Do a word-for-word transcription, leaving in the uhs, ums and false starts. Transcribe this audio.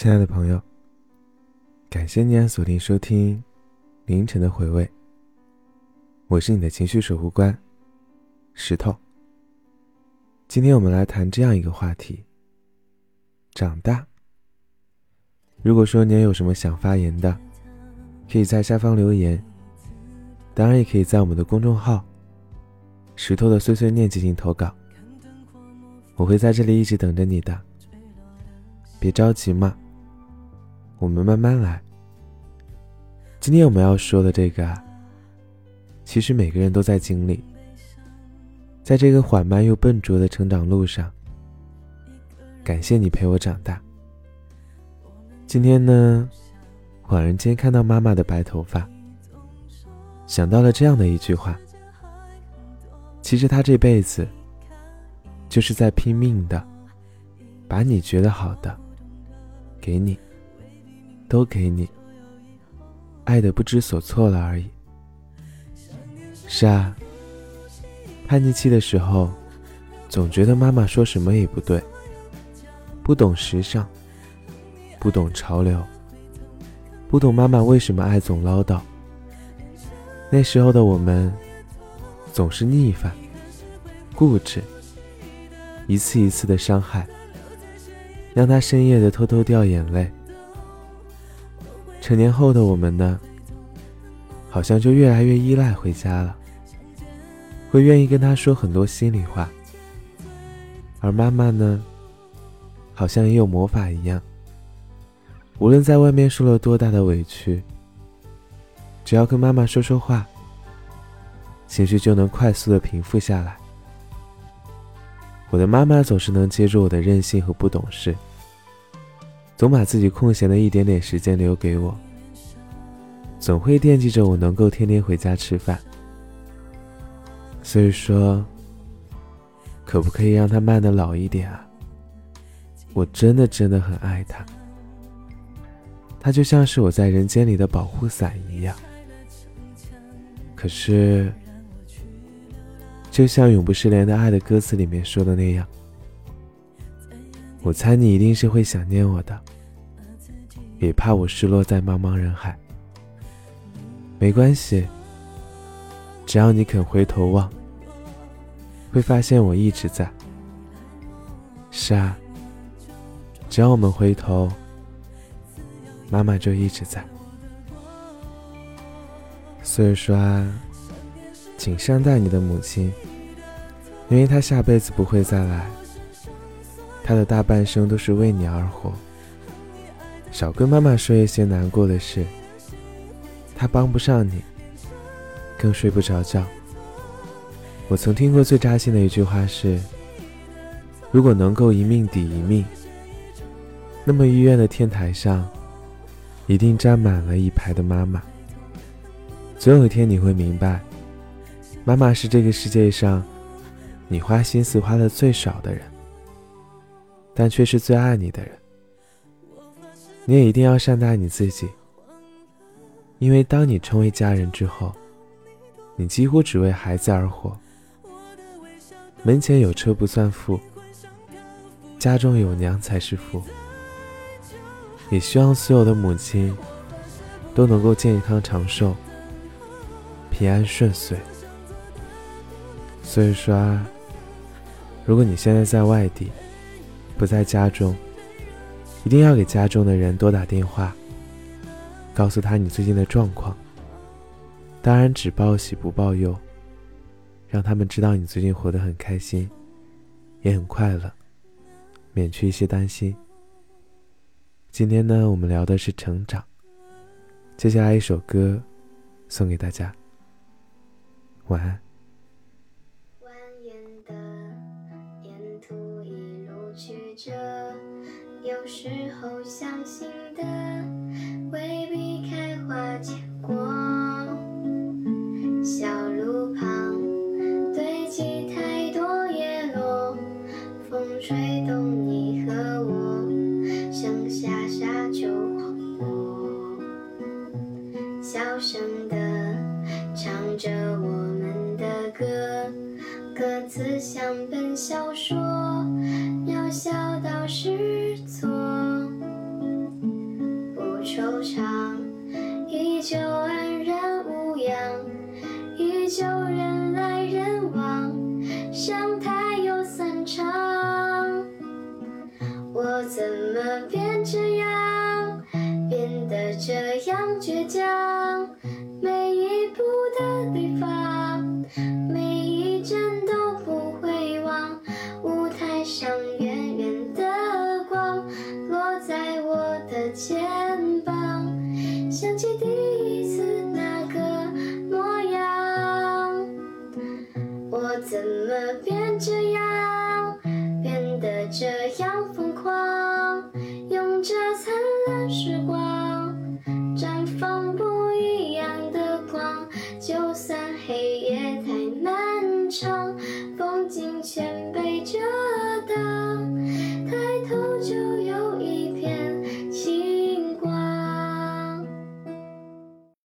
亲爱的朋友，感谢你按锁定收听凌晨的回味，我是你的情绪守护官石头。今天我们来谈这样一个话题，长大。如果说你有什么想发言的，可以在下方留言，当然也可以在我们的公众号石头的碎碎念进行投稿，我会在这里一直等着你的。别着急嘛，我们慢慢来。今天我们要说的这个啊，其实每个人都在经历。在这个缓慢又笨拙的成长路上，感谢你陪我长大。今天呢，恍然间看到妈妈的白头发，想到了这样的一句话，其实她这辈子就是在拼命的把你觉得好的给你，都给你，爱得不知所措了而已。是啊，叛逆期的时候总觉得妈妈说什么也不对，不懂时尚，不懂潮流，不懂妈妈为什么爱总唠叨。那时候的我们总是逆反固执，一次一次的伤害，让他深夜的偷偷掉眼泪。成年后的我们呢，好像就越来越依赖回家了，会愿意跟他说很多心里话，而妈妈呢，好像也有魔法一样，无论在外面受了多大的委屈，只要跟妈妈说说话，情绪就能快速的平复下来。我的妈妈总是能接住我的任性和不懂事，总把自己空闲的一点点时间留给我，总会惦记着我能够天天回家吃饭。所以说，可不可以让她慢得老一点啊？我真的真的很爱她，她就像是我在人间里的保护伞一样。可是，就像永不失联的爱的歌词里面说的那样，我猜你一定是会想念我的，也怕我失落在茫茫人海。没关系，只要你肯回头望，会发现我一直在。是啊，只要我们回头，妈妈就一直在。所以说啊，请善待你的母亲，因为她下辈子不会再来，他的大半生都是为你而活。少跟妈妈说一些难过的事，她帮不上你，更睡不着觉。我曾听过最扎心的一句话是，如果能够一命抵一命，那么医院的天台上一定站满了一排的妈妈。总有一天你会明白，妈妈是这个世界上你花心思花的最少的人，但却是最爱你的人。你也一定要善待你自己，因为当你成为家人之后，你几乎只为孩子而活。门前有车不算富，家中有娘才是福。也希望所有的母亲都能够健康长寿，平安顺遂。所以说啊，如果你现在在外地，不在家中，一定要给家中的人多打电话，告诉他你最近的状况。当然只报喜不报忧，让他们知道你最近活得很开心，也很快乐，免去一些担心。今天呢，我们聊的是成长，接下来一首歌送给大家，晚安。这有时候相信的未必开花结果，小路旁堆积太多叶落，风吹动你和我，剩下沙丘荒漠，小声的唱着我们的歌，歌词像本小说，笑到失措。这样，变得这样疯狂，用这灿烂时光绽放不一样的光。就算黑夜太漫长，风景全被遮挡。